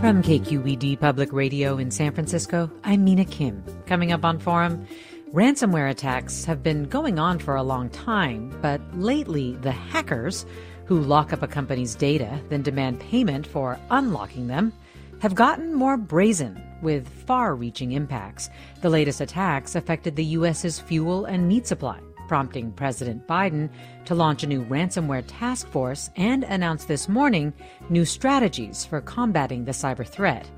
From KQED Public Radio in San Francisco, I'm Mina Kim. Coming up on Forum, ransomware attacks have been going on for a long time, but lately the hackers who lock up a company's data, then demand payment for unlocking them, have gotten more brazen with far-reaching impacts. The latest attacks affected the U.S.'s fuel and meat supply, prompting President Biden to launch a new ransomware task force and announce this morning new strategies for combating the cyber threat.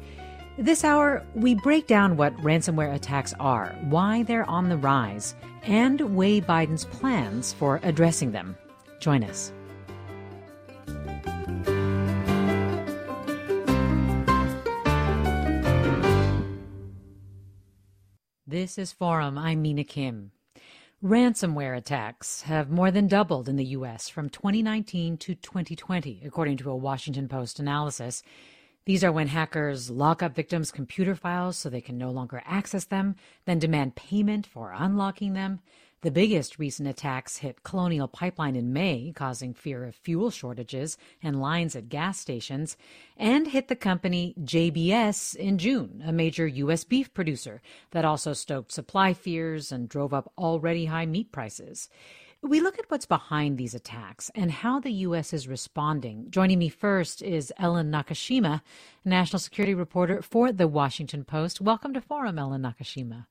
This hour, we break down what ransomware attacks are, why they're on the rise, and weigh Biden's plans for addressing them. Join us. This is Forum. I'm Mina Kim. Ransomware attacks have more than doubled in the U.S. from 2019 to 2020, according to a Washington Post analysis. These are when hackers lock up victims' computer files so they can no longer access them, then demand payment for unlocking them. The biggest recent attacks hit Colonial Pipeline in May, causing fear of fuel shortages and lines at gas stations, and hit the company JBS in June, a major U.S. beef producer that also stoked supply fears and drove up already high meat prices. We look at what's behind these attacks and how the U.S. is responding. Joining me first is Ellen Nakashima, national security reporter for The Washington Post. Welcome to Forum, Ellen Nakashima.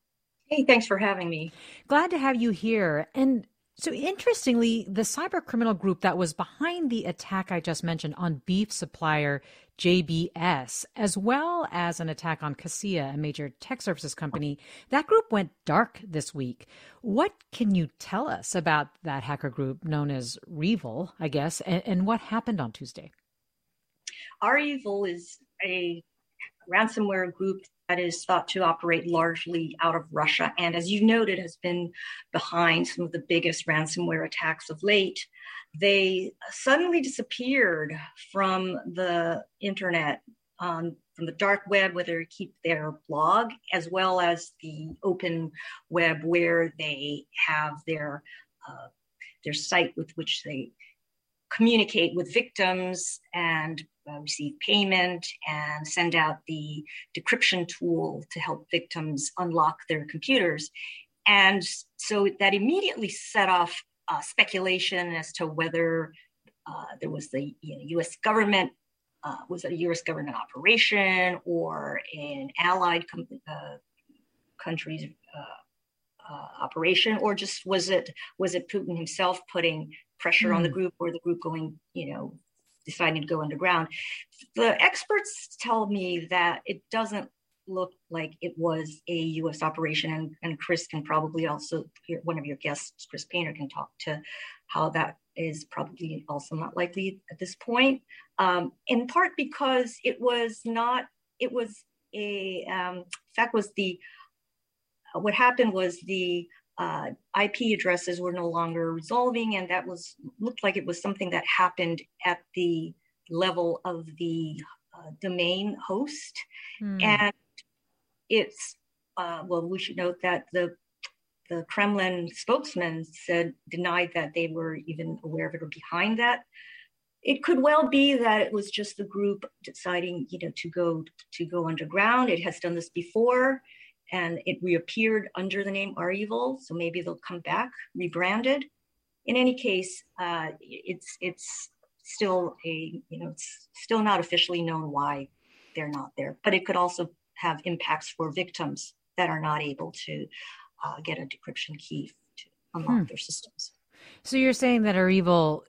Hey, thanks for having me. Glad to have you here. And so interestingly, the cyber criminal group that was behind the attack I just mentioned on beef supplier JBS, as well as an attack on Kaseya, a major tech services company, that group went dark this week. What can you tell us about that hacker group known as REvil, I guess, and what happened on Tuesday? REvil is a ransomware group that is thought to operate largely out of Russia, and as you noted, has been behind some of the biggest ransomware attacks of late. They suddenly disappeared from the internet, from the dark web, where they keep their blog, as well as the open web, where they have their site with which they communicate with victims and receive payment and send out the decryption tool to help victims unlock their computers. And so that immediately set off speculation as to whether there was the U.S. government, was it a U.S. government operation or an allied country's operation, or just was it Putin himself putting pressure on the group, or the group going, deciding to go underground. The experts tell me that it doesn't look like it was a U.S. operation, and Chris can probably also, one of your guests, Chris Painter, can talk to how that is probably also not likely at this point, in part because what happened was the IP addresses were no longer resolving, and that looked like it was something that happened at the level of the domain host. And it's we should note that the Kremlin spokesman denied that they were even aware of it or behind that. It could well be that it was just the group deciding to go underground. It has done this before, and it reappeared under the name REvil, so maybe they'll come back rebranded. In any case, it's still a, you know, it's still not officially known why they're not there, but it could also have impacts for victims that are not able to get a decryption key to unlock their systems. So you're saying that REvil,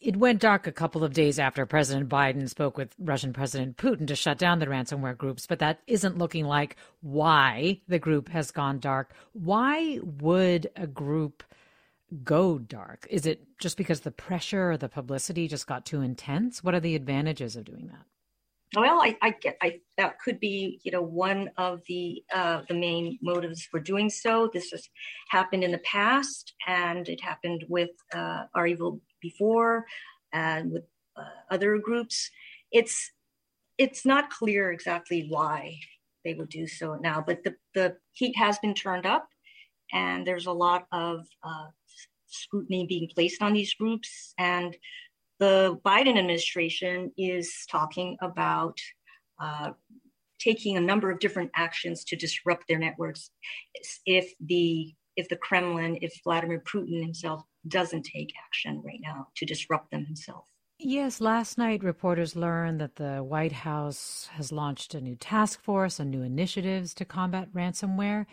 it went dark a couple of days after President Biden spoke with Russian President Putin to shut down the ransomware groups, but that isn't looking like why the group has gone dark. Why would a group go dark? Is it just because the pressure or the publicity just got too intense? What are the advantages of doing that? Well, I that could be, you know, one of the main motives for doing so. This has happened in the past, and it happened with REvil before, and with other groups. It's not clear exactly why they would do so now, but the heat has been turned up, and there's a lot of scrutiny being placed on these groups. And the Biden administration is talking about taking a number of different actions to disrupt their networks if the Kremlin, if Vladimir Putin himself doesn't take action right now to disrupt them himself. Yes, last night reporters learned that the White House has launched a new task force and new initiatives to combat ransomware.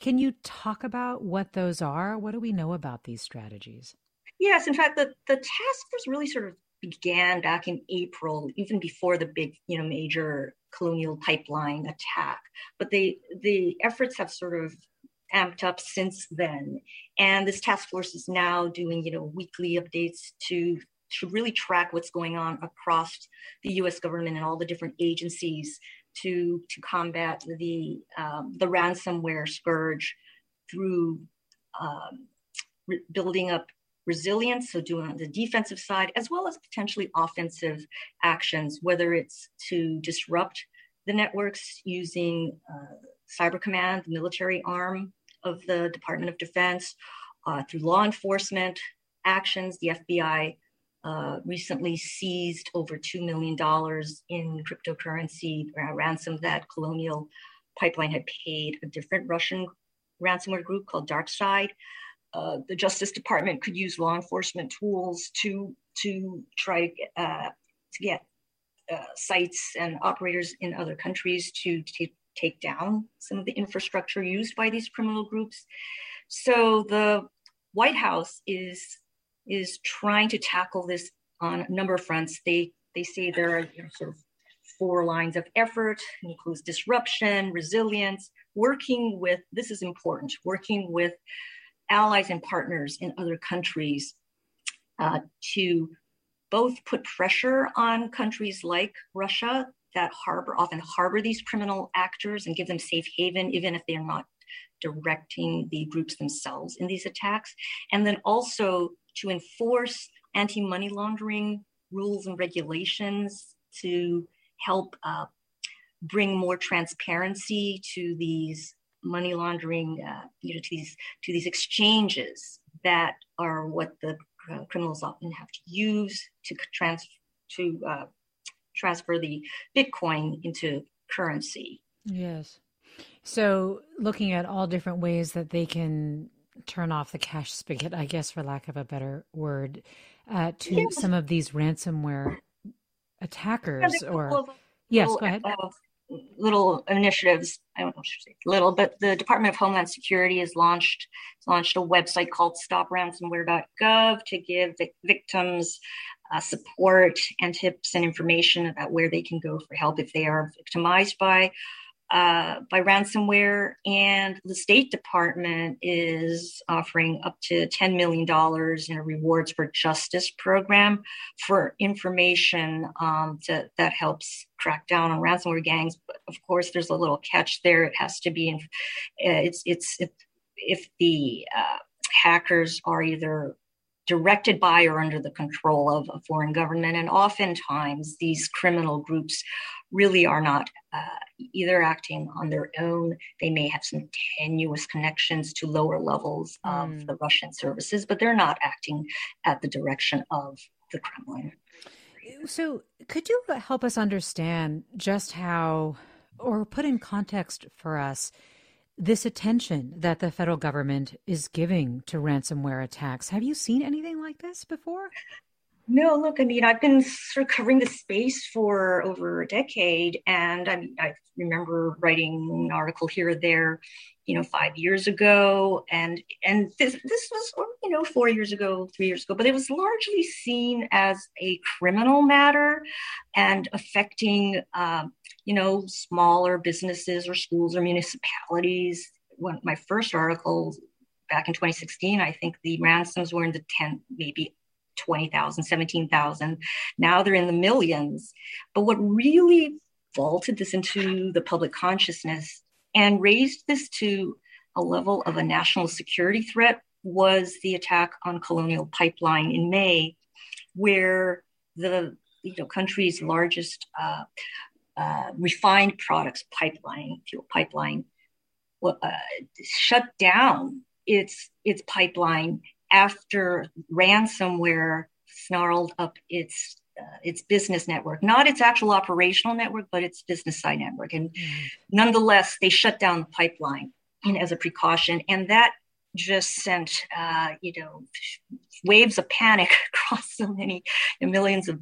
Can you talk about what those are? What do we know about these strategies? Yes, in fact, the task force really sort of began back in April, even before the big, you know, major Colonial Pipeline attack. But the efforts have sort of amped up since then. And this task force is now doing, you know, weekly updates to really track what's going on across the U.S. government and all the different agencies to combat the ransomware scourge through building up resilience, so doing on the defensive side, as well as potentially offensive actions, whether it's to disrupt the networks using Cyber Command, the military arm of the Department of Defense, through law enforcement actions. The FBI recently seized over $2 million in cryptocurrency ransom that Colonial Pipeline had paid a different Russian ransomware group called DarkSide. The Justice Department could use law enforcement tools to try to get sites and operators in other countries to take down some of the infrastructure used by these criminal groups. So the White House is trying to tackle this on a number of fronts. They say there are, you know, sort of four lines of effort. It includes disruption, resilience, working with, this is important, working with allies and partners in other countries to both put pressure on countries like Russia that often harbor these criminal actors and give them safe haven, even if they're not directing the groups themselves in these attacks. And then also to enforce anti-money laundering rules and regulations to help bring more transparency to these money laundering, to these exchanges that are what the criminals often have to use to transfer the Bitcoin into currency. Yes. So looking at all different ways that they can turn off the cash spigot, I guess, for lack of a better word, to some of these ransomware attackers. Go ahead. Little initiatives, I don't know if I should say little, but the Department of Homeland Security has launched a website called stopransomware.gov to give victims support and tips and information about where they can go for help if they are victimized by ransomware. And the State Department is offering up to $10 million in a rewards for justice program for information that helps crack down on ransomware gangs. But of course, there's a little catch there. It has to be if the hackers are either directed by or under the control of a foreign government. And oftentimes these criminal groups really are not either acting on their own. They may have some tenuous connections to lower levels of the Russian services, but they're not acting at the direction of the Kremlin. So could you help us understand just how, or put in context for us, this attention that the federal government is giving to ransomware attacks? Have you seen anything like this before? No, look, I mean, I've been sort of covering this space for over a decade. And I remember writing an article here or there, 5 years ago. And this was, 4 years ago, 3 years ago, but it was largely seen as a criminal matter and affecting, smaller businesses or schools or municipalities. When my first article back in 2016, I think the ransoms were in the 10, maybe 20,000, 17,000. Now they're in the millions. But what really vaulted this into the public consciousness and raised this to a level of a national security threat was the attack on Colonial Pipeline in May, where the country's largest refined products pipeline, fuel pipeline, shut down its pipeline after ransomware snarled up its business network, not its actual operational network, but its business side network. And nonetheless, they shut down the pipeline as a precaution. And that just sent, waves of panic across so many millions of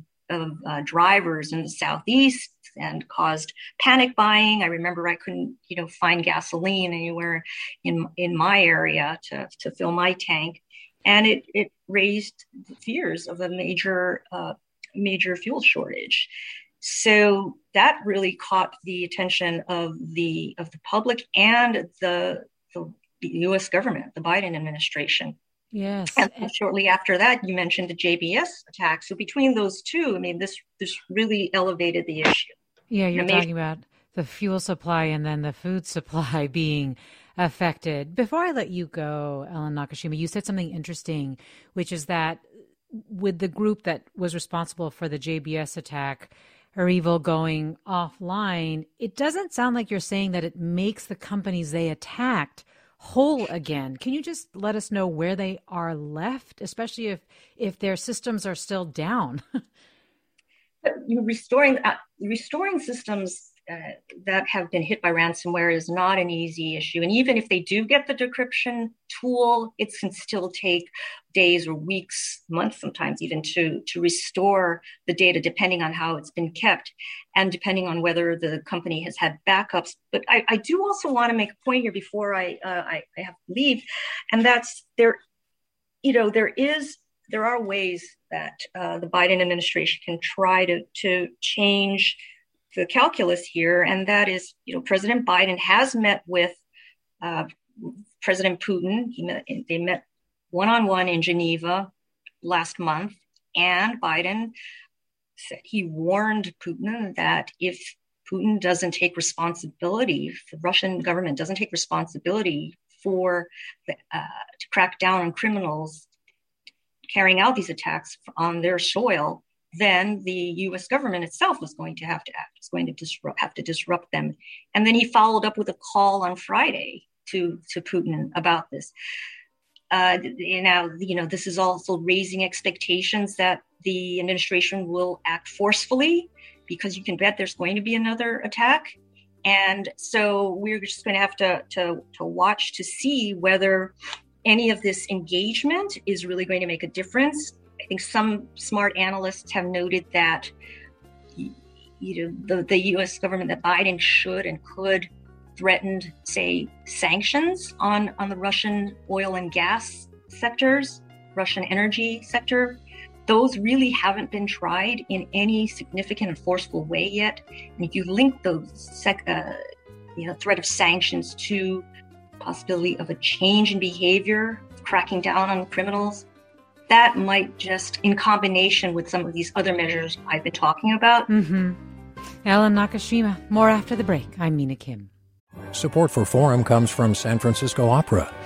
drivers in the Southeast and caused panic buying. I remember I couldn't, find gasoline anywhere in my area to fill my tank. And it raised fears of a major fuel shortage. So that really caught the attention of the public and the U.S. government, the Biden administration. Yes. And shortly after that, you mentioned the JBS attack. So between those two, I mean, this really elevated the issue. Yeah, you're talking about the fuel supply and then the food supply being affected. Before I let you go, Ellen Nakashima, you said something interesting, which is that with the group that was responsible for the JBS attack, REvil, going offline, it doesn't sound like you're saying that it makes the companies they attacked whole again. Can you just let us know where they are left, especially if their systems are still down? Restoring systems that have been hit by ransomware is not an easy issue. And even if they do get the decryption tool, it can still take days or weeks, months, sometimes even to restore the data, depending on how it's been kept and depending on whether the company has had backups. But I do also want to make a point here before I have to leave. And that's there are ways that the Biden administration can try to change the calculus here, and that is, President Biden has met with President Putin. They met one-on-one in Geneva last month, and Biden said he warned Putin that if Putin doesn't take responsibility, if the Russian government doesn't take responsibility for to crack down on criminals carrying out these attacks on their soil, then the U.S. government itself was going to have to act. It's going to disrupt them. And then he followed up with a call on Friday to Putin about this. Now, this is also raising expectations that the administration will act forcefully, because you can bet there's going to be another attack. And so we're just going to have to watch to see whether any of this engagement is really going to make a difference. I think some smart analysts have noted that the U.S. government, that Biden should and could threaten, say, sanctions on the Russian oil and gas sectors, Russian energy sector. Those really haven't been tried in any significant and forceful way yet. And if you link the threat of sanctions to the possibility of a change in behavior, cracking down on criminals, that might just, in combination with some of these other measures I've been talking about. Mm-hmm. Ellen Nakashima, more after the break. I'm Mina Kim. Support for Forum comes from San Francisco Opera.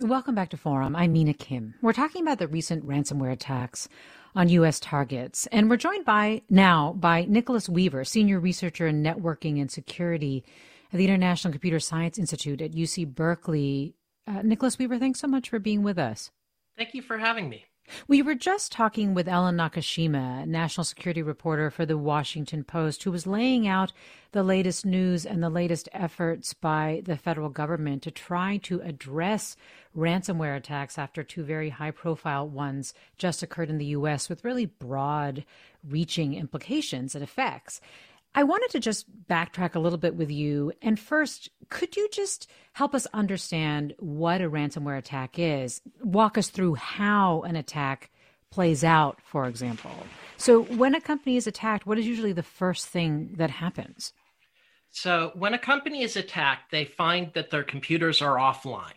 Welcome back to Forum. I'm Mina Kim. We're talking about the recent ransomware attacks on U.S. targets. And we're joined by Nicholas Weaver, Senior Researcher in Networking and Security at the International Computer Science Institute at UC Berkeley. Nicholas Weaver, thanks so much for being with us. Thank you for having me. We were just talking with Ellen Nakashima, national security reporter for The Washington Post, who was laying out the latest news and the latest efforts by the federal government to try to address ransomware attacks after two very high-profile ones just occurred in the U.S. with really broad-reaching implications and effects. I wanted to just backtrack a little bit with you. And first, could you just help us understand what a ransomware attack is? Walk us through how an attack plays out, for example. So when a company is attacked, what is usually the first thing that happens? So when a company is attacked, they find that their computers are offline.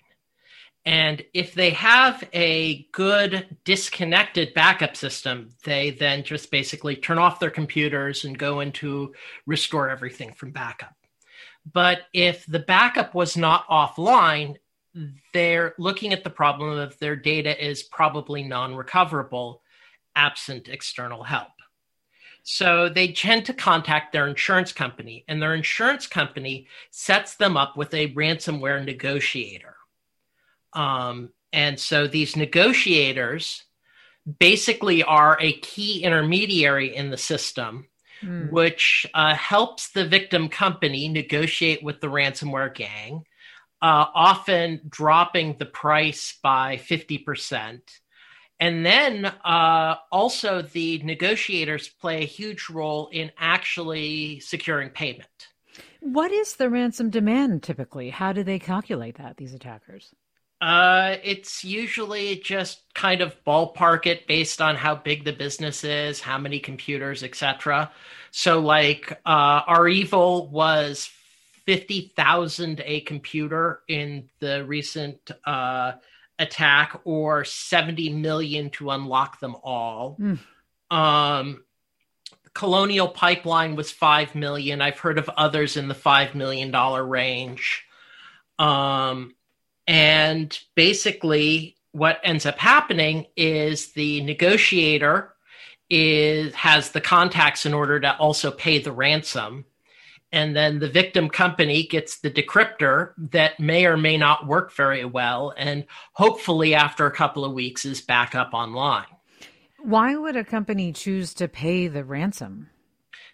And if they have a good disconnected backup system, they then just basically turn off their computers and go into restore everything from backup. But if the backup was not offline, they're looking at the problem of their data is probably non-recoverable, absent external help. So they tend to contact their insurance company, and their insurance company sets them up with a ransomware negotiator. And so these negotiators basically are a key intermediary in the system, which helps the victim company negotiate with the ransomware gang, often dropping the price by 50%. And then also the negotiators play a huge role in actually securing payment. What is the ransom demand typically? How do they calculate that, these attackers? It's usually just kind of ballpark it based on how big the business is, how many computers, etc. So like REvil was $50,000 a computer in the recent attack, or $70 million to unlock them all. Colonial Pipeline was $5 million. I've heard of others in the $5 million range. And basically what ends up happening is the negotiator has the contacts in order to also pay the ransom. And then the victim company gets the decryptor that may or may not work very well. And hopefully after a couple of weeks is back up online. Why would a company choose to pay the ransom?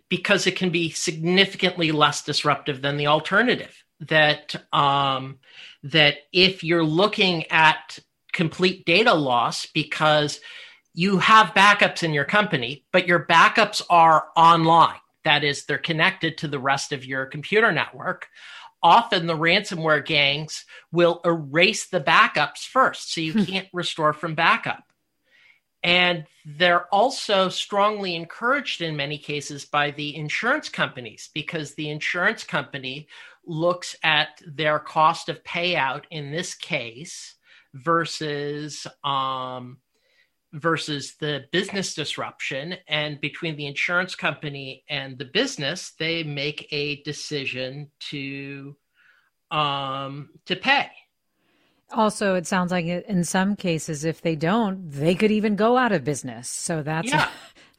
Because it can be significantly less disruptive than the alternative. That if you're looking at complete data loss because you have backups in your company, but your backups are online, that is, they're connected to the rest of your computer network, often the ransomware gangs will erase the backups first, so you can't restore from backup. And they're also strongly encouraged in many cases by the insurance companies, because the insurance company looks at their cost of payout in this case versus the business disruption. And between the insurance company and the business, they make a decision to pay. Also, it sounds like in some cases, if they don't, they could even go out of business. So that's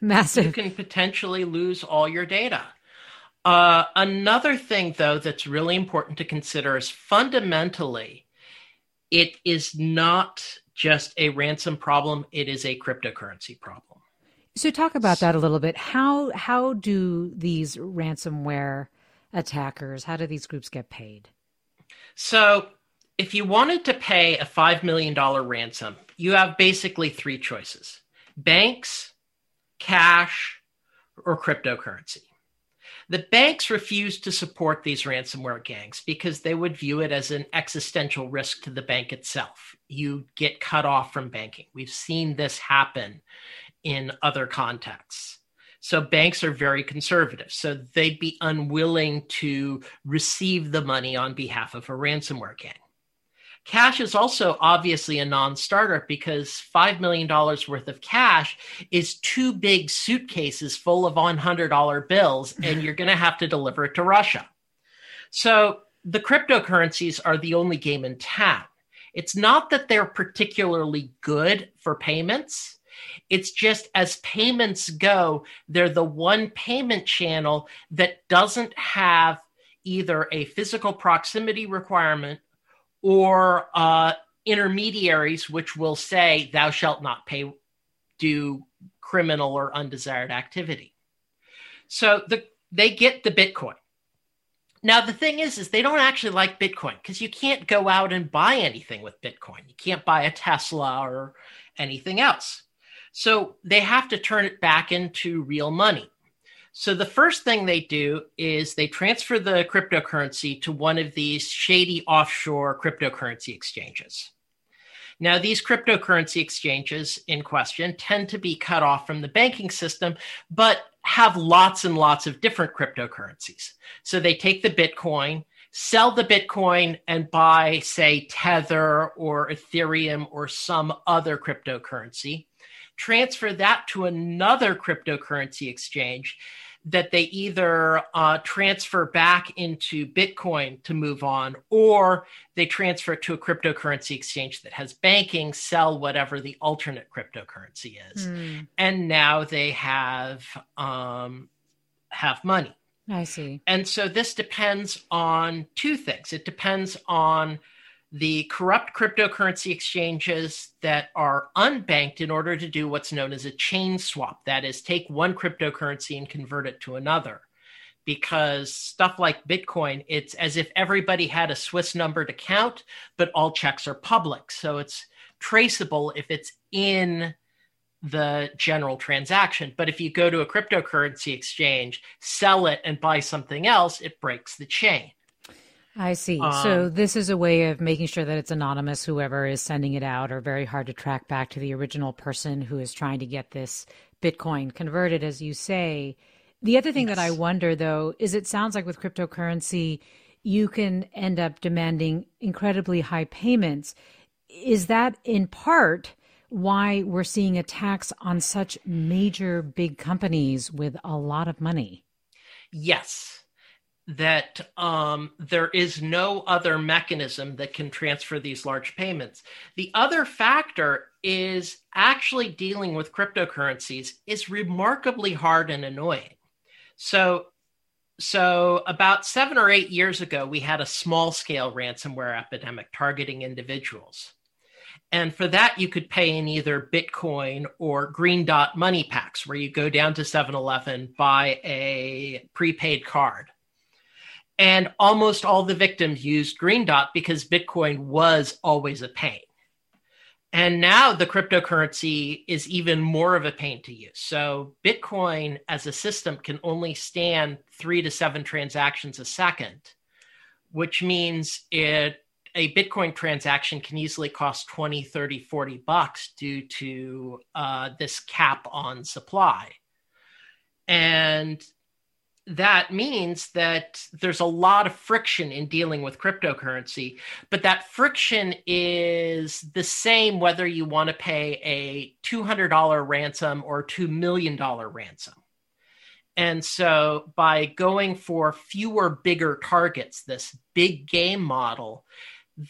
massive. You can potentially lose all your data. Another thing, though, that's really important to consider is fundamentally, it is not just a ransom problem. It is a cryptocurrency problem. So talk about that a little bit. How do these ransomware attackers, how do these groups get paid? So if you wanted to pay a $5 million ransom, you have basically three choices: banks, cash, or cryptocurrency. The banks refused to support these ransomware gangs because they would view it as an existential risk to the bank itself. You get cut off from banking. We've seen this happen in other contexts. So banks are very conservative. So they'd be unwilling to receive the money on behalf of a ransomware gang. Cash is also obviously a non-starter because $5 million worth of cash is two big suitcases full of $100 bills, and you're going to have to deliver it to Russia. So the cryptocurrencies are the only game in town. It's not that they're particularly good for payments. It's just as payments go, they're the one payment channel that doesn't have either a physical proximity requirement or intermediaries, which will say, thou shalt not pay, do criminal or undesired activity. So they get the Bitcoin. Now, the thing is they don't actually like Bitcoin because you can't go out and buy anything with Bitcoin. You can't buy a Tesla or anything else. So they have to turn it back into real money. So the first thing they do is they transfer the cryptocurrency to one of these shady offshore cryptocurrency exchanges. Now, these cryptocurrency exchanges in question tend to be cut off from the banking system, but have lots and lots of different cryptocurrencies. So they take the Bitcoin, sell the Bitcoin, and buy, say, Tether or Ethereum or some other cryptocurrency, transfer that to another cryptocurrency exchange that they either transfer back into Bitcoin to move on, or they transfer it to a cryptocurrency exchange that has banking, sell whatever the alternate cryptocurrency is. Mm. And now they have money. I see. And so this depends on two things. It depends on the corrupt cryptocurrency exchanges that are unbanked in order to do what's known as a chain swap. That is, take one cryptocurrency and convert it to another. Because stuff like Bitcoin, it's as if everybody had a Swiss number to count, but all checks are public. So it's traceable if it's in the general transaction. But if you go to a cryptocurrency exchange, sell it, and buy something else, it breaks the chain. I see. So this is a way of making sure that it's anonymous, whoever is sending it out, or very hard to track back to the original person who is trying to get this Bitcoin converted, as you say. The other thing that I wonder, though, is it sounds like with cryptocurrency, you can end up demanding incredibly high payments. Is that in part why we're seeing attacks on such major big companies with a lot of money? Yes. That there is no other mechanism that can transfer these large payments. The other factor is actually dealing with cryptocurrencies is remarkably hard and annoying. So about 7 or 8 years ago, we had a small-scale ransomware epidemic targeting individuals. And for that, you could pay in either Bitcoin or Green Dot money packs, where you go down to 7-Eleven, buy a prepaid card. And almost all the victims used Green Dot because Bitcoin was always a pain. And now the cryptocurrency is even more of a pain to use. So Bitcoin as a system can only stand 3 to 7 transactions a second, which means a Bitcoin transaction can easily cost $20, $30, $40 due to this cap on supply. And that means that there's a lot of friction in dealing with cryptocurrency, but that friction is the same whether you want to pay a $200 ransom or $2 million ransom. And so by going for fewer, bigger targets, this big game model,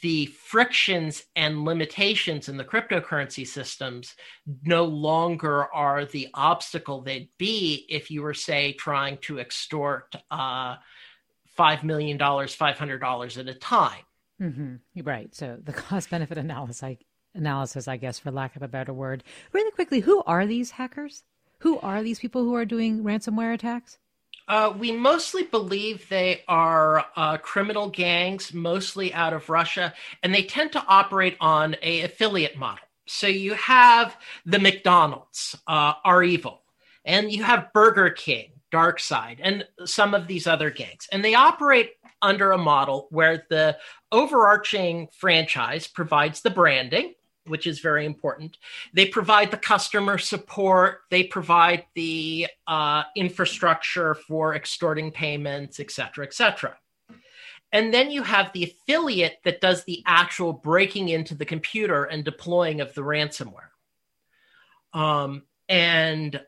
the frictions and limitations in the cryptocurrency systems no longer are the obstacle they'd be if you were, say, trying to extort $5 million, $500 at a time. Mm-hmm. Right. So the cost-benefit analysis, I guess, for lack of a better word. Really quickly, who are these hackers? Who are these people who are doing ransomware attacks? We mostly believe they are criminal gangs, mostly out of Russia, and they tend to operate on an affiliate model. So you have the McDonald's, REvil, and you have Burger King, DarkSide, and some of these other gangs. And they operate under a model where the overarching franchise provides the branding, which is very important. They provide the customer support. They provide the infrastructure for extorting payments, et cetera, et cetera. And then you have the affiliate that does the actual breaking into the computer and deploying of the ransomware. And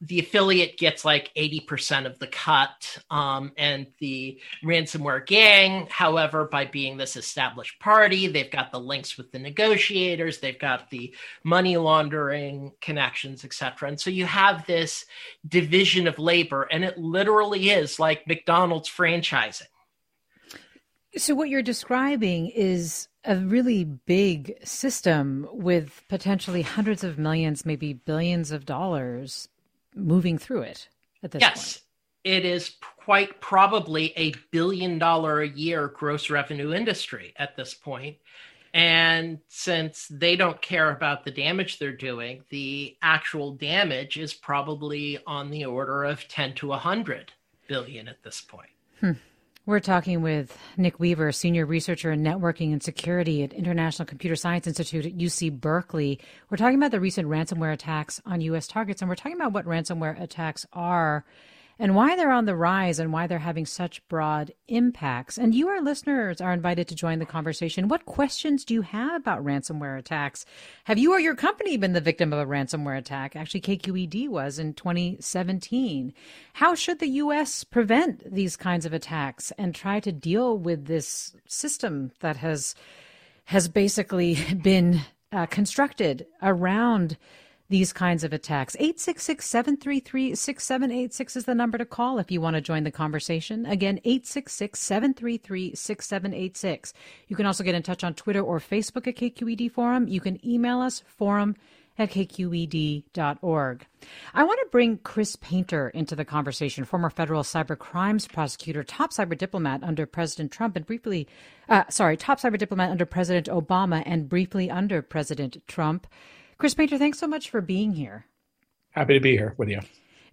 the affiliate gets like 80% of the cut. And the ransomware gang, however, by being this established party, they've got the links with the negotiators, they've got the money laundering connections, et cetera. And so you have this division of labor, and it literally is like McDonald's franchising. So what you're describing is a really big system with potentially hundreds of millions, maybe billions of dollars moving through it at this point. Yes, it is quite probably $1 billion a year gross revenue industry at this point. And since they don't care about the damage they're doing, the actual damage is probably on the order of 10 to 100 billion at this point. We're talking with Nick Weaver, Senior Researcher in Networking and Security at International Computer Science Institute at UC Berkeley. We're talking about the recent ransomware attacks on U.S. targets, and we're talking about what ransomware attacks are and why they're on the rise and why they're having such broad impacts. And you, our listeners, are invited to join the conversation. What questions do you have about ransomware attacks? Have you or your company been the victim of a ransomware attack? Actually, KQED was in 2017. How should the U.S. prevent these kinds of attacks and try to deal with this system that has basically been constructed around these kinds of attacks? 866-733-6786 is the number to call if you want to join the conversation. Again, 866-733-6786. You can also get in touch on Twitter or Facebook at KQED Forum. You can email us, forum@kqed.org. I want to bring Chris Painter into the conversation, former federal cyber crimes prosecutor, top cyber diplomat under President Trump, and top cyber diplomat under President Obama and briefly under President Trump. Chris Painter, thanks so much for being here. Happy to be here with you.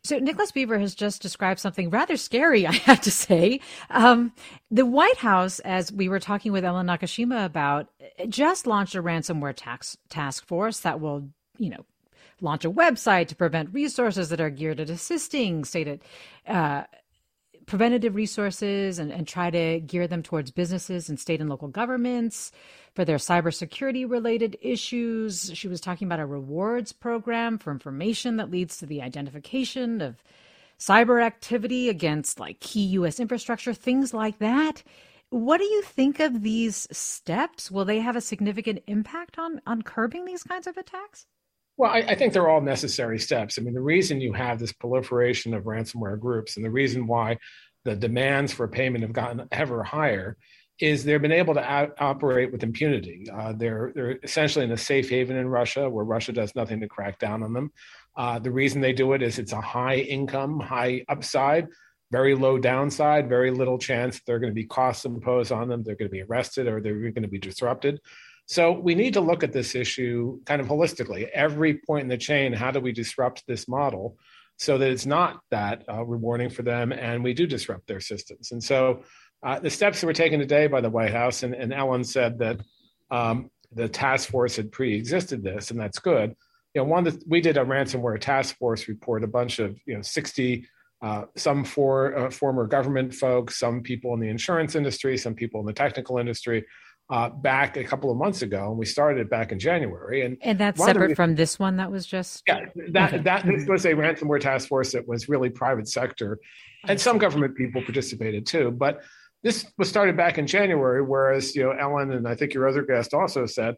So Nicholas Weaver has just described something rather scary, I have to say. The White House, as we were talking with Ellen Nakashima about, just launched a ransomware task force that will, launch a website to prevent resources that are geared at assisting state preventative resources and try to gear them towards businesses and state and local governments for their cybersecurity related issues. She was talking about a rewards program for information that leads to the identification of cyber activity against like key U.S. infrastructure, things like that. What do you think of these steps? Will they have a significant impact on curbing these kinds of attacks? Well, I think they're all necessary steps. I mean, the reason you have this proliferation of ransomware groups and the reason why the demands for payment have gotten ever higher is they've been able to operate with impunity. They're essentially in a safe haven in Russia, where Russia does nothing to crack down on them. The reason they do it is it's a high income, high upside, very low downside, very little chance there are going to be costs imposed on them, they're going to be arrested, or they're going to be disrupted. So we need to look at this issue kind of holistically. Every point in the chain, how do we disrupt this model so that it's not that rewarding for them and we do disrupt their systems? And so the steps that were taken today by the White House, and Ellen said that the task force had pre-existed this, and that's good. We did a ransomware task force report, a bunch of 60, former government folks, some people in the insurance industry, some people in the technical industry, back a couple of months ago, and we started it back in January. And that's separate from this one that was just... Yeah, this was a ransomware task force that was really private sector, and some government people participated too. But this was started back in January, whereas Ellen and I think your other guest also said,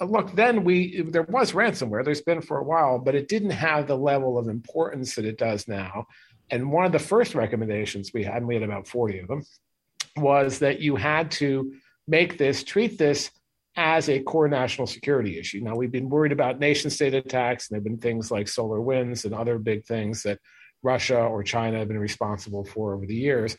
look, there was ransomware, there's been for a while, but it didn't have the level of importance that it does now. And one of the first recommendations we had, and we had about 40 of them, was that you had to treat this as a core national security issue. Now, we've been worried about nation state attacks, and there have been things like solar winds and other big things that Russia or China have been responsible for over the years.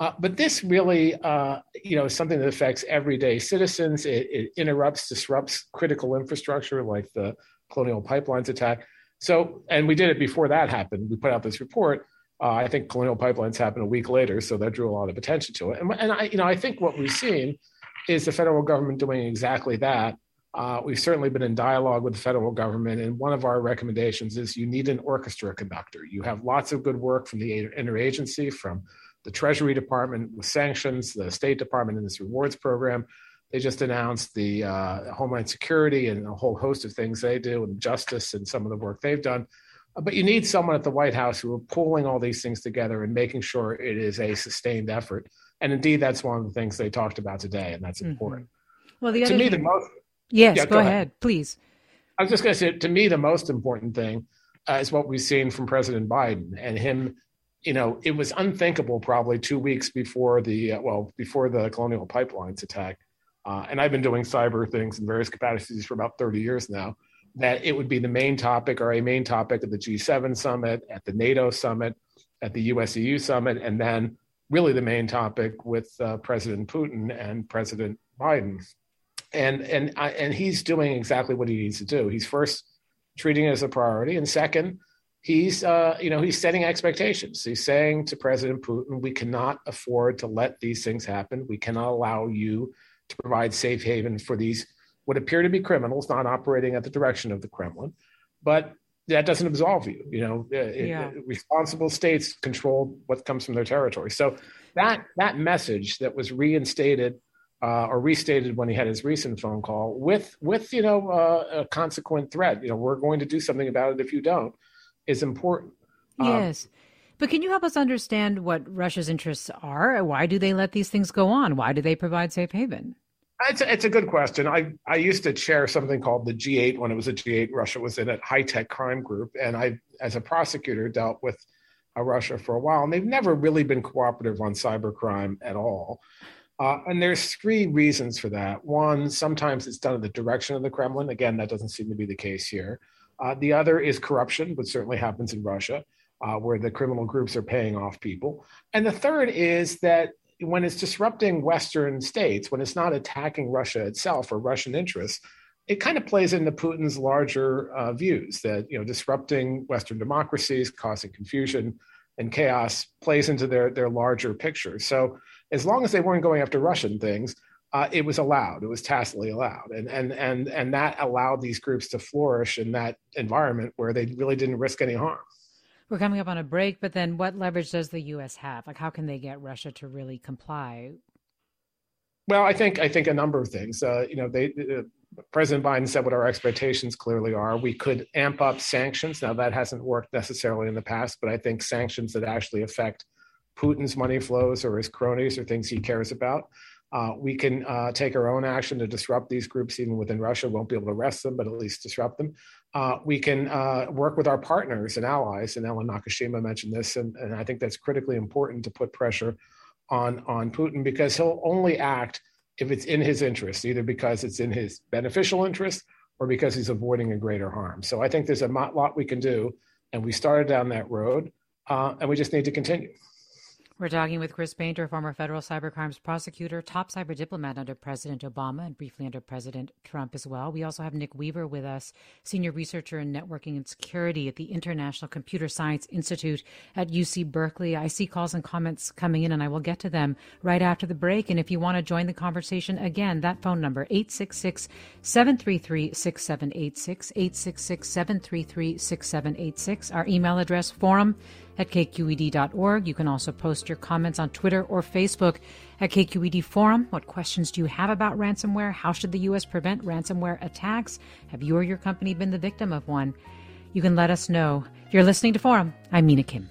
But this really, is something that affects everyday citizens. It interrupts, disrupts critical infrastructure like the Colonial Pipelines attack. So, and we did it before that happened. We put out this report. I think Colonial Pipelines happened a week later, so that drew a lot of attention to it. And I think what we've seen is the federal government doing exactly that. We've certainly been in dialogue with the federal government, and one of our recommendations is you need an orchestra conductor. You have lots of good work from the interagency, from the Treasury Department with sanctions, the State Department in this rewards program. They just announced the Homeland Security and a whole host of things they do, and Justice and some of the work they've done. But you need someone at the White House who are pulling all these things together and making sure it is a sustained effort. And indeed, that's one of the things they talked about today, and that's important. Well, the other Yes, go ahead, please. I was just going to say, to me, the most important thing is what we've seen from President Biden and him. You know, it was unthinkable probably 2 weeks before the, before the Colonial Pipelines attack. And I've been doing cyber things in various capacities for about 30 years now, that it would be the main topic or a main topic at the G7 summit, at the NATO summit, at the US-EU summit, and then really the main topic with President Putin and President Biden. And he's doing exactly what he needs to do. He's first treating it as a priority. And second, he's setting expectations. He's saying to President Putin, we cannot afford to let these things happen. We cannot allow you to provide safe haven for these what appear to be criminals, not operating at the direction of the Kremlin. But that doesn't absolve you. You know, responsible states control what comes from their territory. So that message that was reinstated or restated when he had his recent phone call with a consequent threat. You know, we're going to do something about it if you don't. Is important. Yes. But can you help us understand what Russia's interests are? Why do they let these things go on? Why do they provide safe haven? It's a good question. I used to chair something called the G8. When it was a G8, Russia was in a high-tech crime group. And I, as a prosecutor, dealt with Russia for a while. And they've never really been cooperative on cybercrime at all. And there's three reasons for that. One, sometimes it's done in the direction of the Kremlin. Again, that doesn't seem to be the case here. The other is corruption, which certainly happens in Russia, where the criminal groups are paying off people. And the third is that when it's disrupting Western states, when it's not attacking Russia itself or Russian interests, it kind of plays into Putin's larger views that, you know, disrupting Western democracies, causing confusion and chaos plays into their larger picture. So as long as they weren't going after Russian things, it was allowed. It was tacitly allowed, and that allowed these groups to flourish in that environment where they really didn't risk any harm. We're coming up on a break, but then what leverage does the U.S. have? Like, how can they get Russia to really comply? Well, I think a number of things. President Biden said what our expectations clearly are. We could amp up sanctions. Now that hasn't worked necessarily in the past, but I think sanctions that actually affect Putin's money flows or his cronies or things he cares about. We can take our own action to disrupt these groups, even within Russia. Won't be able to arrest them, but at least disrupt them. We can work with our partners and allies, and Ellen Nakashima mentioned this, and I think that's critically important to put pressure on Putin, because he'll only act if it's in his interest, either because it's in his beneficial interest or because he's avoiding a greater harm. So I think there's a lot we can do, and we started down that road, and we just need to continue. We're talking with Chris Painter, former federal cybercrimes prosecutor, top cyber diplomat under President Obama and briefly under President Trump as well. We also have Nick Weaver with us, senior researcher in networking and security at the International Computer Science Institute at UC Berkeley. I see calls and comments coming in, and I will get to them right after the break. And if you want to join the conversation, again, that phone number, 866-733-6786, 866-733-6786. Our email address, forum@kqed.org. You can also post your comments on Twitter or Facebook at KQED Forum. What questions do you have about ransomware? How should the U.S. prevent ransomware attacks? Have you or your company been the victim of one? You can let us know. You're listening to Forum. I'm Mina Kim.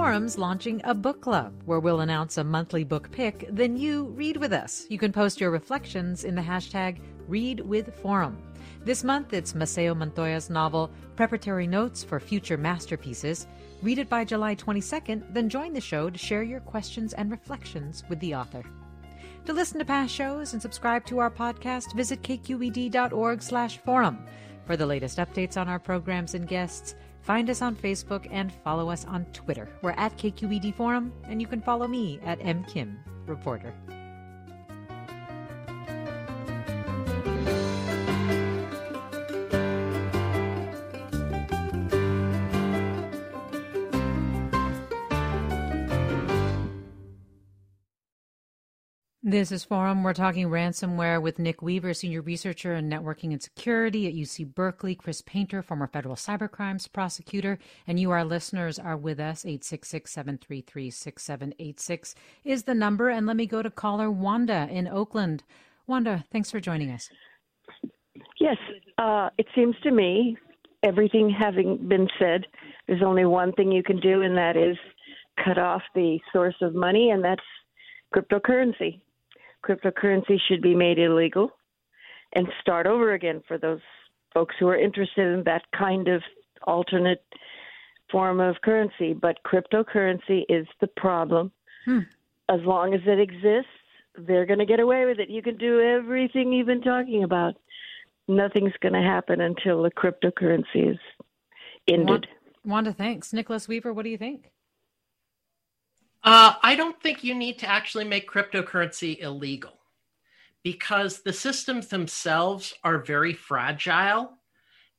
Forum's launching a book club where we'll announce a monthly book pick, then you read with us. You can post your reflections in the hashtag read with Forum. This month, it's Maceo Montoya's novel, Preparatory Notes for Future Masterpieces. Read it by July 22nd, then join the show to share your questions and reflections with the author. To listen to past shows and subscribe to our podcast, visit kqed.org/forum. For the latest updates on our programs and guests, find us on Facebook and follow us on Twitter. We're at KQED Forum, and you can follow me at mkim, reporter. This is Forum. We're talking ransomware with Nick Weaver, senior researcher in networking and security at UC Berkeley, Chris Painter, former federal cybercrimes prosecutor, and you, our listeners, are with us. 866-733-6786 is the number. And let me go to caller Wanda in Oakland. Wanda, thanks for joining us. Yes, it seems to me, everything having been said, there's only one thing you can do, and that is cut off the source of money, and that's cryptocurrency. Cryptocurrency should be made illegal and start over again for those folks who are interested in that kind of alternate form of currency. But cryptocurrency is the problem. As long as it exists, they're going to get away with it. You can do everything you've been talking about. Nothing's going to happen until the cryptocurrency is ended. Wanda, thanks. Nicholas Weaver, what do you think? I don't think you need to actually make cryptocurrency illegal because the systems themselves are very fragile.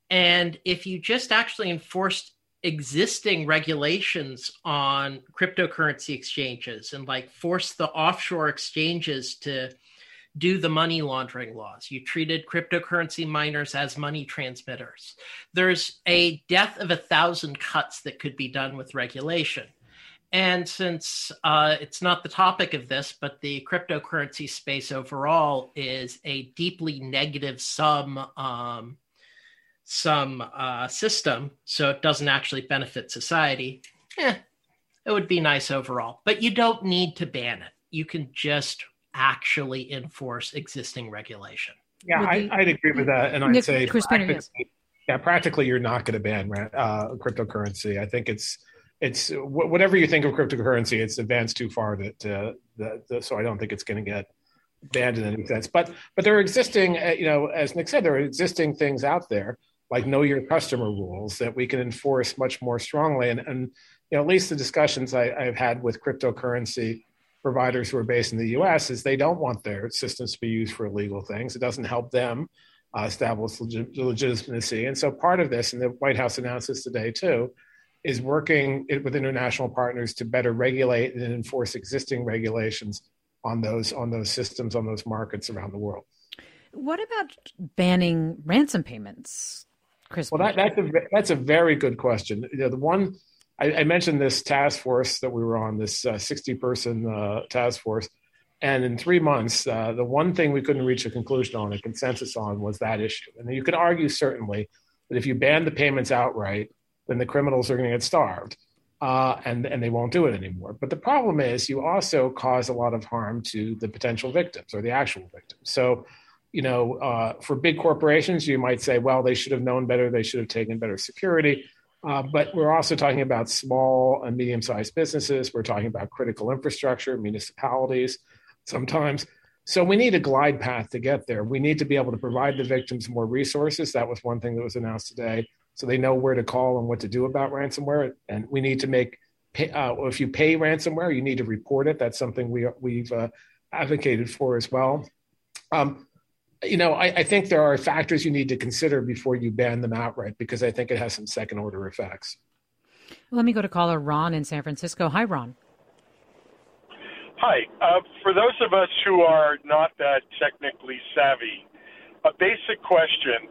And if you just actually enforced existing regulations on cryptocurrency exchanges and like force the offshore exchanges to do the money laundering laws, you treated cryptocurrency miners as money transmitters. There's a death of 1,000 cuts that could be done with regulation. And since it's not the topic of this, but the cryptocurrency space overall is a deeply negative sum system, so it doesn't actually benefit society, it would be nice overall. But you don't need to ban it. You can just actually enforce existing regulation. Yeah, I'd agree with that. And I'd say practically you're not going to ban cryptocurrency. I think it's whatever you think of cryptocurrency, it's advanced too far. So I don't think it's going to get banned in any sense. But there are existing, as Nick said, there are existing things out there like know your customer rules that we can enforce much more strongly. And at least the discussions I've had with cryptocurrency providers who are based in the U.S. is they don't want their systems to be used for illegal things. It doesn't help them establish legitimacy. And so part of this, and the White House announced this today too, is working with international partners to better regulate and enforce existing regulations on those systems, on those markets around the world. What about banning ransom payments, Chris? Well, that's a very good question. The one I mentioned, this task force that we were on, this 60-person task force, and in 3 months, the one thing we couldn't reach a conclusion on, a consensus on, was that issue. And you could argue certainly that if you ban the payments outright, then the criminals are going to get starved and they won't do it anymore. But the problem is you also cause a lot of harm to the potential victims or the actual victims. So, for big corporations, you might say, well, they should have known better. They should have taken better security. But we're also talking about small and medium-sized businesses. We're talking about critical infrastructure, municipalities sometimes. So we need a glide path to get there. We need to be able to provide the victims more resources. That was one thing that was announced today. So they know where to call and what to do about ransomware. And we need to if you pay ransomware, you need to report it. That's something we've advocated for as well. I think there are factors you need to consider before you ban them outright, because I think it has some second order effects. Let me go to caller Ron in San Francisco. Hi, Ron. Hi. For those of us who are not that technically savvy, a basic question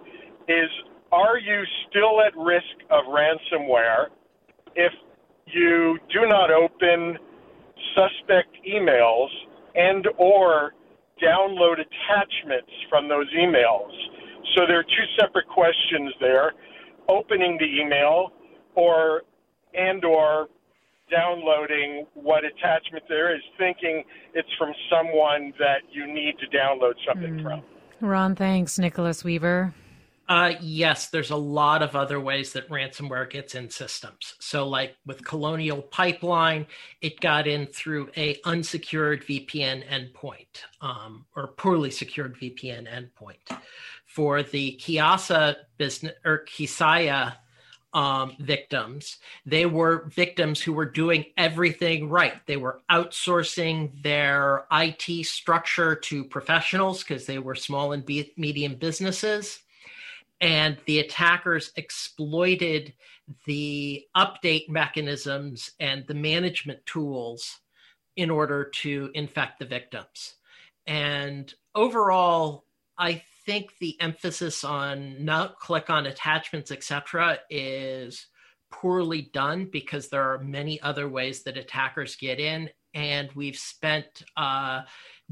is, are you still at risk of ransomware if you do not open suspect emails and or download attachments from those emails? So there are two separate questions there, opening the email or downloading what attachment there is, thinking it's from someone that you need to download something from. Ron, thanks. Nicholas Weaver. Yes, there's a lot of other ways that ransomware gets in systems. So like with Colonial Pipeline, it got in through an unsecured VPN endpoint or poorly secured VPN endpoint. For the Kaseya business or Kaseya victims, they were victims who were doing everything right. They were outsourcing their IT structure to professionals because they were small and medium businesses. And the attackers exploited the update mechanisms and the management tools in order to infect the victims. And overall, I think the emphasis on not click on attachments, etc., is poorly done because there are many other ways that attackers get in. And we've spent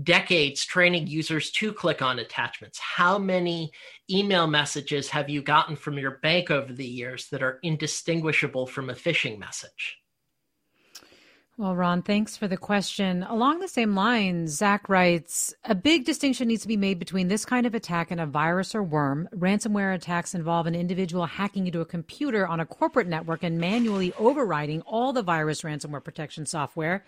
decades training users to click on attachments. How many email messages have you gotten from your bank over the years that are indistinguishable from a phishing message? Well, Ron, thanks for the question. Along the same lines, Zach writes, a big distinction needs to be made between this kind of attack and a virus or worm. Ransomware attacks involve an individual hacking into a computer on a corporate network and manually overriding all the virus ransomware protection software.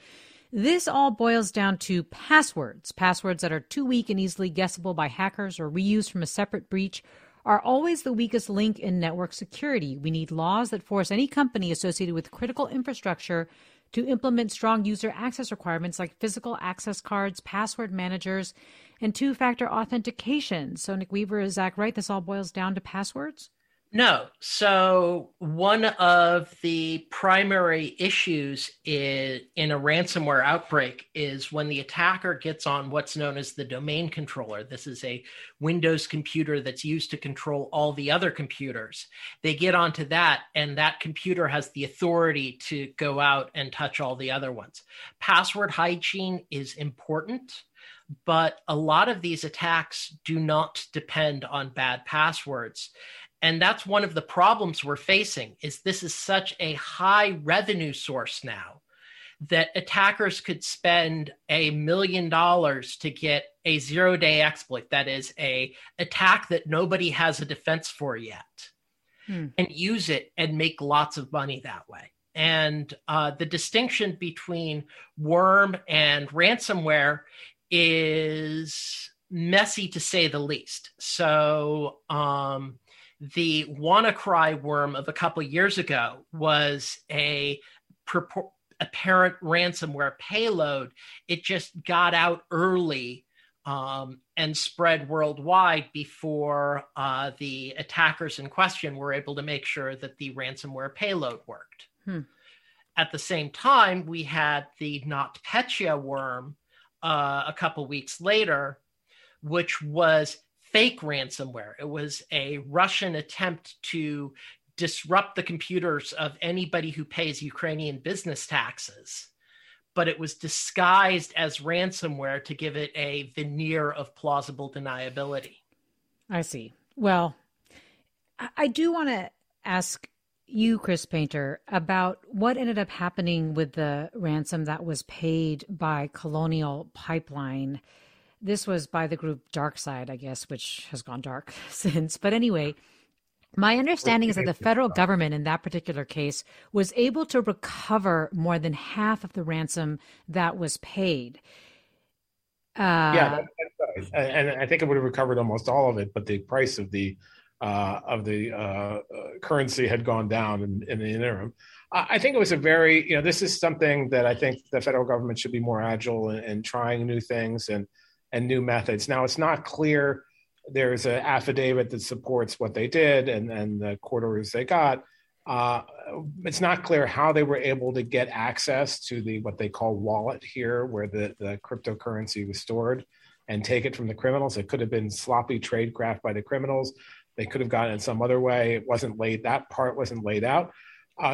This all boils down to passwords that are too weak and easily guessable by hackers or reused from a separate breach are always the weakest link in network security. We need laws that force any company associated with critical infrastructure to implement strong user access requirements like physical access cards, password managers, and two-factor authentication. So Nick Weaver, is Zach right? This all boils down to passwords? No. So one of the primary issues in a ransomware outbreak is when the attacker gets on what's known as the domain controller. This is a Windows computer that's used to control all the other computers. They get onto that, and that computer has the authority to go out and touch all the other ones. Password hygiene is important, but a lot of these attacks do not depend on bad passwords. And that's one of the problems we're facing is this is such a high revenue source now that attackers could spend $1 million to get a 0-day exploit. That is a attack that nobody has a defense for yet and use it and make lots of money that way. And the distinction between worm and ransomware is messy to say the least. So, the WannaCry worm of a couple of years ago was a apparent ransomware payload. It just got out early and spread worldwide before the attackers in question were able to make sure that the ransomware payload worked. At the same time, we had the NotPetya worm a couple weeks later, which was fake ransomware. It was a Russian attempt to disrupt the computers of anybody who pays Ukrainian business taxes, but it was disguised as ransomware to give it a veneer of plausible deniability. I see. Well, I do want to ask you, Chris Painter, about what ended up happening with the ransom that was paid by Colonial Pipeline. This was by the group DarkSide, I guess, which has gone dark since. But anyway, my understanding is that the federal government in that particular case was able to recover more than half of the ransom that was paid. That's right. And I think it would have recovered almost all of it, but the price of the currency had gone down in the interim. I think it was a very, this is something that I think the federal government should be more agile in trying new things and new methods. Now, it's not clear. There's an affidavit that supports what they did and the court orders they got. It's not clear how they were able to get access to the what they call wallet here, where the cryptocurrency was stored, and take it from the criminals. It could have been sloppy tradecraft by the criminals. They could have gotten it some other way. That part wasn't laid out.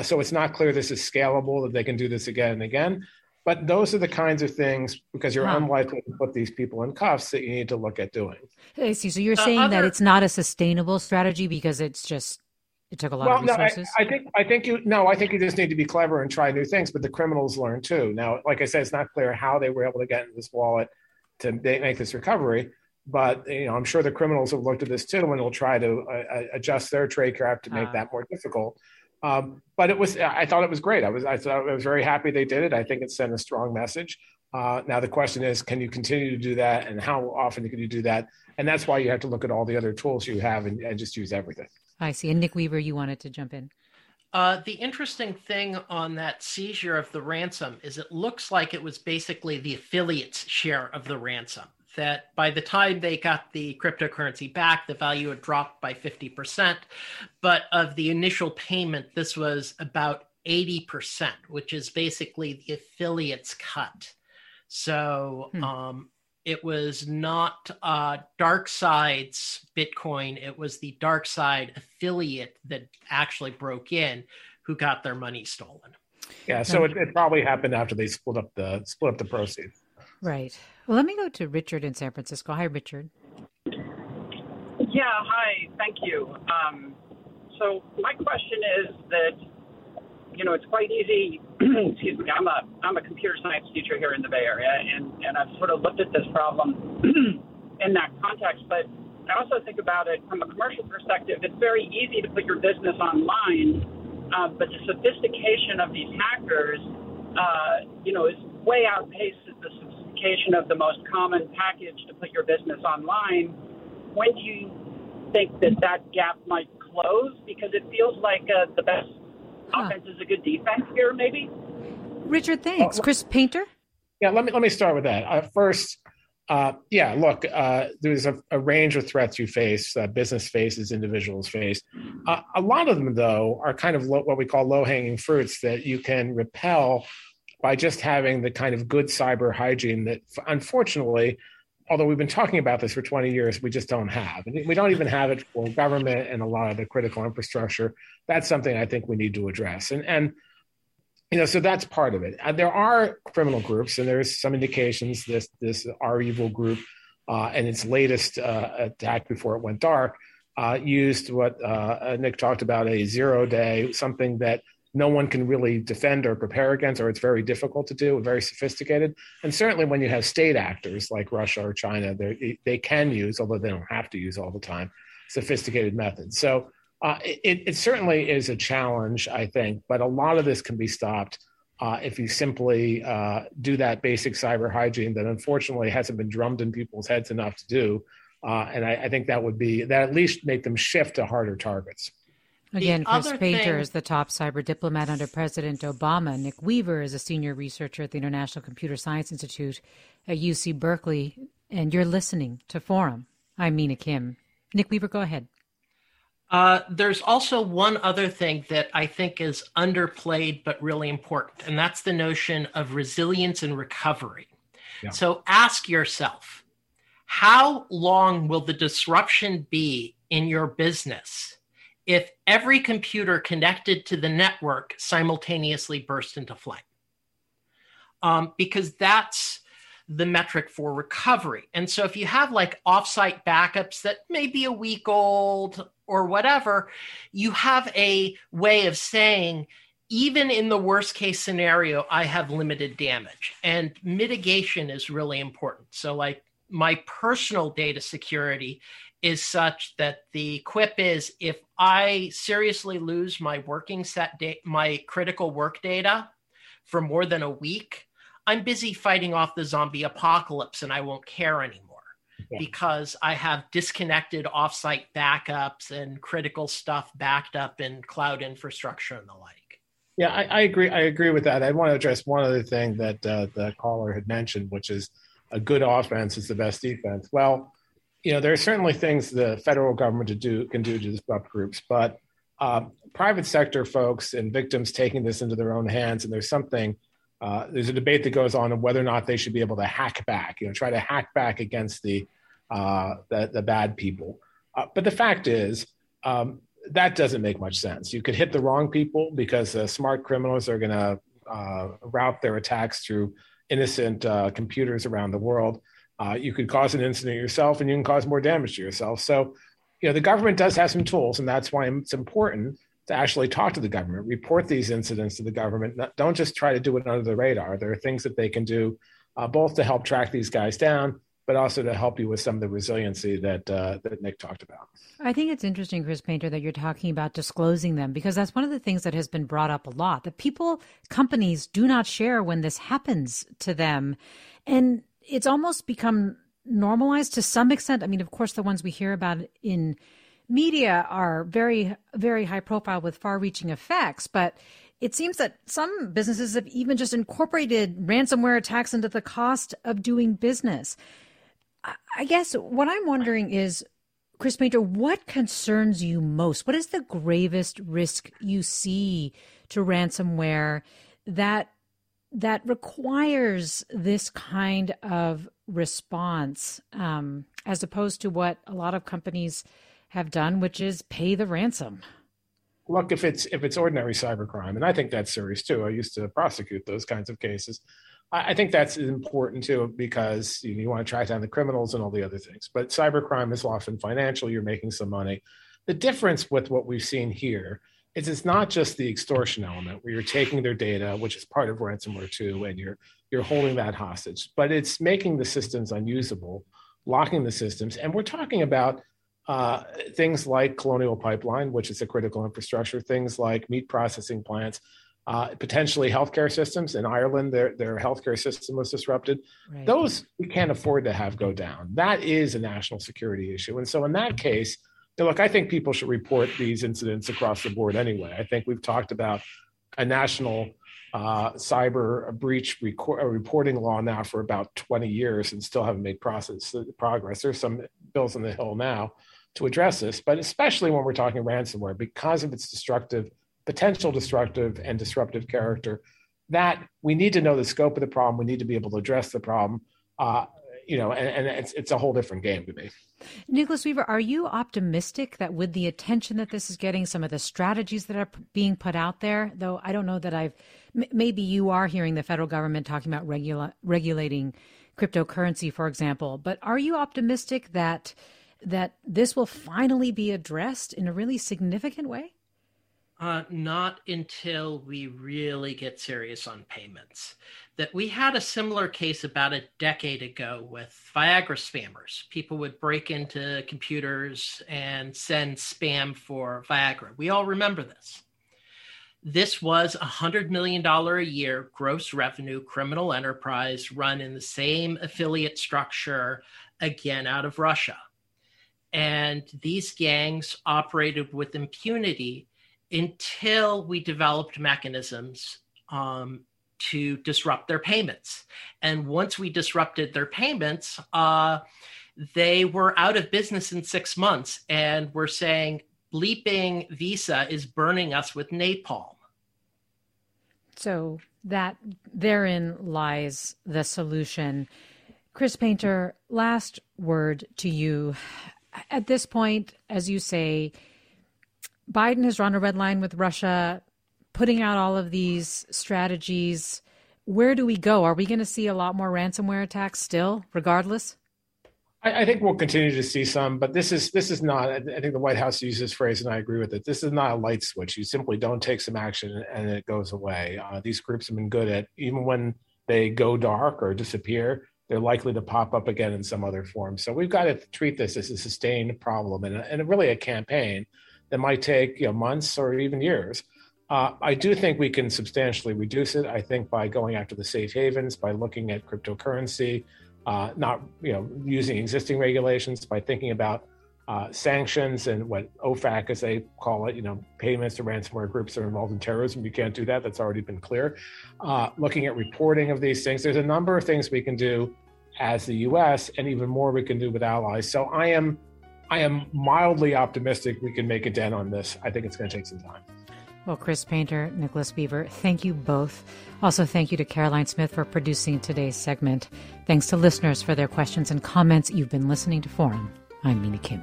So it's not clear this is scalable, that they can do this again and again. But those are the kinds of things, because you're unlikely to put these people in cuffs, that you need to look at doing. I see. So you're saying that it's not a sustainable strategy because it took a lot of resources? No, I think you just need to be clever and try new things, but the criminals learn too. Now, like I said, it's not clear how they were able to get in this wallet to make this recovery, But you know, I'm sure the criminals have looked at this too, and will try to adjust their tradecraft to make that more difficult. But it was, I thought it was great. I was very happy they did it. I think it sent a strong message. Now the question is, can you continue to do that, and how often can you do that? And that's why you have to look at all the other tools you have and just use everything. I see. And Nick Weaver, you wanted to jump in. The interesting thing on that seizure of the ransom is it looks like it was basically the affiliate's share of the ransom, that by the time they got the cryptocurrency back, the value had dropped by 50%. But of the initial payment, this was about 80%, which is basically the affiliate's cut. So it was not DarkSide's Bitcoin. It was the DarkSide affiliate that actually broke in, who got their money stolen. Yeah, so it probably happened after they split up the proceeds. Right. Well, let me go to Richard in San Francisco. Hi, Richard. Yeah, hi. Thank you. So my question is that, you know, it's quite easy. Excuse me. I'm a computer science teacher here in the Bay Area, and I've sort of looked at this problem in that context. But I also think about it from a commercial perspective. It's very easy to put your business online, but the sophistication of these hackers, you know, is way outpaces the sophistication of the most common package to put your business online. When do you think that gap might close? Because it feels like the best offense is a good defense here, maybe. Richard, thanks. Chris Painter? Yeah, let me start with that. First, there's a range of threats you face, business faces, individuals face. A lot of them, though, are kind of what we call low-hanging fruits that you can repel by just having the kind of good cyber hygiene that, unfortunately, although we've been talking about this for 20 years, we just don't have. And we don't even have it for government and a lot of the critical infrastructure. That's something I think we need to address. And you know, so that's part of it. There are criminal groups, and there's some indications this REvil group and its latest attack before it went dark used what Nick talked about, a zero-day, something that no one can really defend or prepare against, or it's very difficult to do, very sophisticated. And certainly when you have state actors like Russia or China, they can use, although they don't have to use all the time, sophisticated methods. So it certainly is a challenge, I think, but a lot of this can be stopped if you simply do that basic cyber hygiene that unfortunately hasn't been drummed in people's heads enough to do. And I think that would be, that at least make them shift to harder targets. Again, Chris Painter is the top cyber diplomat under President Obama. Nick Weaver is a senior researcher at the International Computer Science Institute at UC Berkeley. And you're listening to Forum. I'm Mina Kim. Nick Weaver, go ahead. There's also one other thing that I think is underplayed but really important, and that's the notion of resilience and recovery. Yeah. So ask yourself, how long will the disruption be in your business if every computer connected to the network simultaneously burst into flame? Because that's the metric for recovery. And so if you have like offsite backups that may be a week old or whatever, you have a way of saying, even in the worst case scenario, I have limited damage. And mitigation is really important. So like my personal data security is such that the quip is, if I seriously lose my my critical work data for more than a week, I'm busy fighting off the zombie apocalypse and I won't care anymore because I have disconnected offsite backups and critical stuff backed up in cloud infrastructure and the like. Yeah, I agree. I agree with that. I want to address one other thing that the caller had mentioned, which is a good offense is the best defense. Well, you know, there are certainly things the federal government can do to disrupt groups, but private sector folks and victims taking this into their own hands, and there's a debate that goes on whether or not they should be able to hack back, you know, try to hack back against the bad people. But the fact is, that doesn't make much sense. You could hit the wrong people because smart criminals are going to route their attacks through innocent computers around the world. You could cause an incident yourself, and you can cause more damage to yourself. So, you know, the government does have some tools, and that's why it's important to actually talk to the government, report these incidents to the government. Don't just try to do it under the radar. There are things that they can do both to help track these guys down but also to help you with some of the resiliency that that Nick talked about. I think it's interesting, Chris Painter, that you're talking about disclosing them, because that's one of the things that has been brought up a lot, that people, companies do not share when this happens to them. And it's almost become normalized to some extent. I mean, of course, the ones we hear about in media are very, very high profile with far-reaching effects, but it seems that some businesses have even just incorporated ransomware attacks into the cost of doing business. I guess what I'm wondering is, Chris Painter, what concerns you most? What is the gravest risk you see to ransomware that requires this kind of response, as opposed to what a lot of companies have done, which is pay the ransom? Look, if it's ordinary cybercrime, and I think that's serious too. I used to prosecute those kinds of cases. I think that's important too, because you want to track down the criminals and all the other things. But cybercrime is often financial. You're making some money. The difference with what we've seen here is it's not just the extortion element where you're taking their data, which is part of ransomware too, and you're holding that hostage. But it's making the systems unusable, locking the systems, and we're talking about things like Colonial Pipeline, which is a critical infrastructure, things like meat processing plants, potentially healthcare systems. In Ireland, their healthcare system was disrupted. Right. Those we can't afford to have go down. That is a national security issue. And so in that case, look, I think people should report these incidents across the board anyway. I think we've talked about a national cyber breach reporting law now for about 20 years and still haven't made progress. There's some bills on the Hill now to address this, but especially when we're talking ransomware, because of its potential destructive and disruptive character, that we need to know the scope of the problem. We need to be able to address the problem, and it's a whole different game to me. Nicholas Weaver, are you optimistic that with the attention that this is getting, some of the strategies that are being put out there, though I don't know that maybe you are hearing the federal government talking about regulating cryptocurrency, for example, but are you optimistic that this will finally be addressed in a really significant way? Not until we really get serious on payments. That we had a similar case about a decade ago with Viagra spammers. People would break into computers and send spam for Viagra. We all remember this. This was $100 million a year gross revenue criminal enterprise run in the same affiliate structure, again out of Russia. And these gangs operated with impunity until we developed mechanisms to disrupt their payments. And once we disrupted their payments, they were out of business in 6 months and were saying, bleeping Visa is burning us with napalm. So that therein lies the solution. Chris Painter, last word to you. At this point, as you say, Biden has drawn a red line with Russia, putting out all of these strategies. Where do we go? Are we going to see a lot more ransomware attacks still, regardless? I think we'll continue to see some, but this is not, I think the White House used this phrase, and I agree with it. This is not a light switch. You simply don't take some action and it goes away. These groups have been good at, even when they go dark or disappear, they're likely to pop up again in some other form. So we've got to treat this as a sustained problem and really a campaign that might take months or even years. I do think we can substantially reduce it. I think by going after the safe havens, by looking at cryptocurrency, not using existing regulations, by thinking about sanctions and what OFAC, as they call it, payments to ransomware groups that are involved in terrorism. You can't do that. That's already been clear. Looking at reporting of these things. There's a number of things we can do as the U.S. and even more we can do with allies. So I am mildly optimistic we can make a dent on this. I think it's going to take some time. Well, Chris Painter, Nicholas Weaver, thank you both. Also, thank you to Caroline Smith for producing today's segment. Thanks to listeners for their questions and comments. You've been listening to Forum. I'm Mina Kim.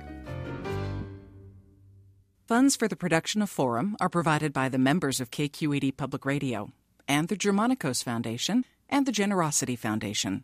Funds for the production of Forum are provided by the members of KQED Public Radio and the Germanicos Foundation and the Generosity Foundation.